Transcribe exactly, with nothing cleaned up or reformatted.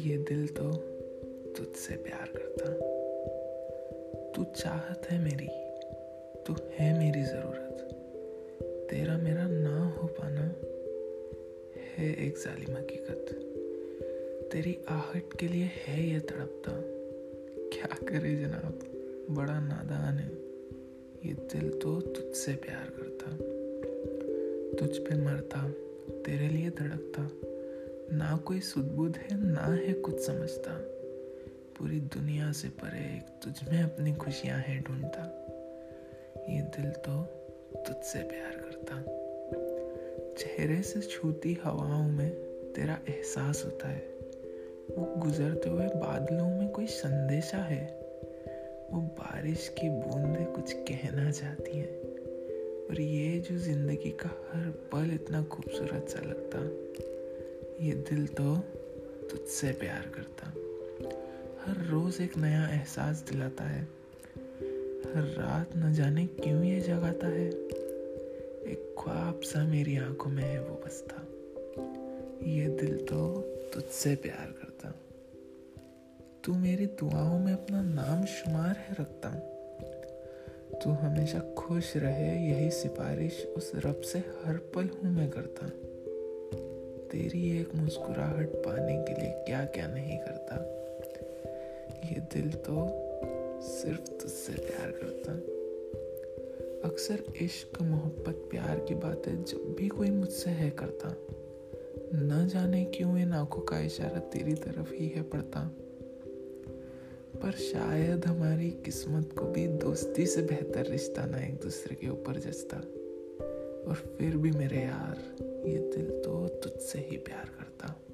ये दिल तो तुझसे प्यार करता, तू चाहत है मेरी, तू है मेरी जरूरत। तेरा मेरा ना हो पाना है एक जालिम हकीकत। तेरी आहट के लिए है ये तड़पता। क्या करे जनाब, बड़ा नादान है ये दिल तो तुझसे प्यार करता। तुझ पे मरता, तेरे लिए धड़कता, ना कोई सुध-बुध है ना है कुछ समझता। पूरी दुनिया से परे एक तुझ में अपनी खुशियां है ढूंढता। ये दिल तो तुझसे प्यार करता। चेहरे से छूती हवाओं में तेरा एहसास होता है। वो गुजरते हुए बादलों में कोई संदेशा है। वो बारिश की बूंदें कुछ कहना चाहती हैं। और ये जो जिंदगी का हर पल इतना खूबसूरत सा लगता। ये दिल तो तुझसे प्यार करता। हर रोज एक नया एहसास दिलाता है। हर रात न जाने क्यों ये जगाता है। एक ख्वाब सा मेरी आंखों में है वो बसता। ये दिल तो तुझसे प्यार करता। तू मेरी दुआओं में अपना नाम शुमार है रखता। तू हमेशा खुश रहे यही सिफारिश उस रब से हर पल हूँ मैं करता। तेरी एक मुस्कुराहट पाने के लिए क्या क्या नहीं करता। ये दिल तो सिर्फ तुझसे प्यार करता। अक्सर इश्क, मोहब्बत, प्यार की बातें जब भी कोई मुझसे है करता, न जाने क्यों इन आंखों का इशारा तेरी तरफ ही है पड़ता। पर शायद हमारी किस्मत को भी दोस्ती से बेहतर रिश्ता ना एक दूसरे के ऊपर जचता। और फिर भी मेरे यार, ये दिल तो तुझसे ही प्यार करता।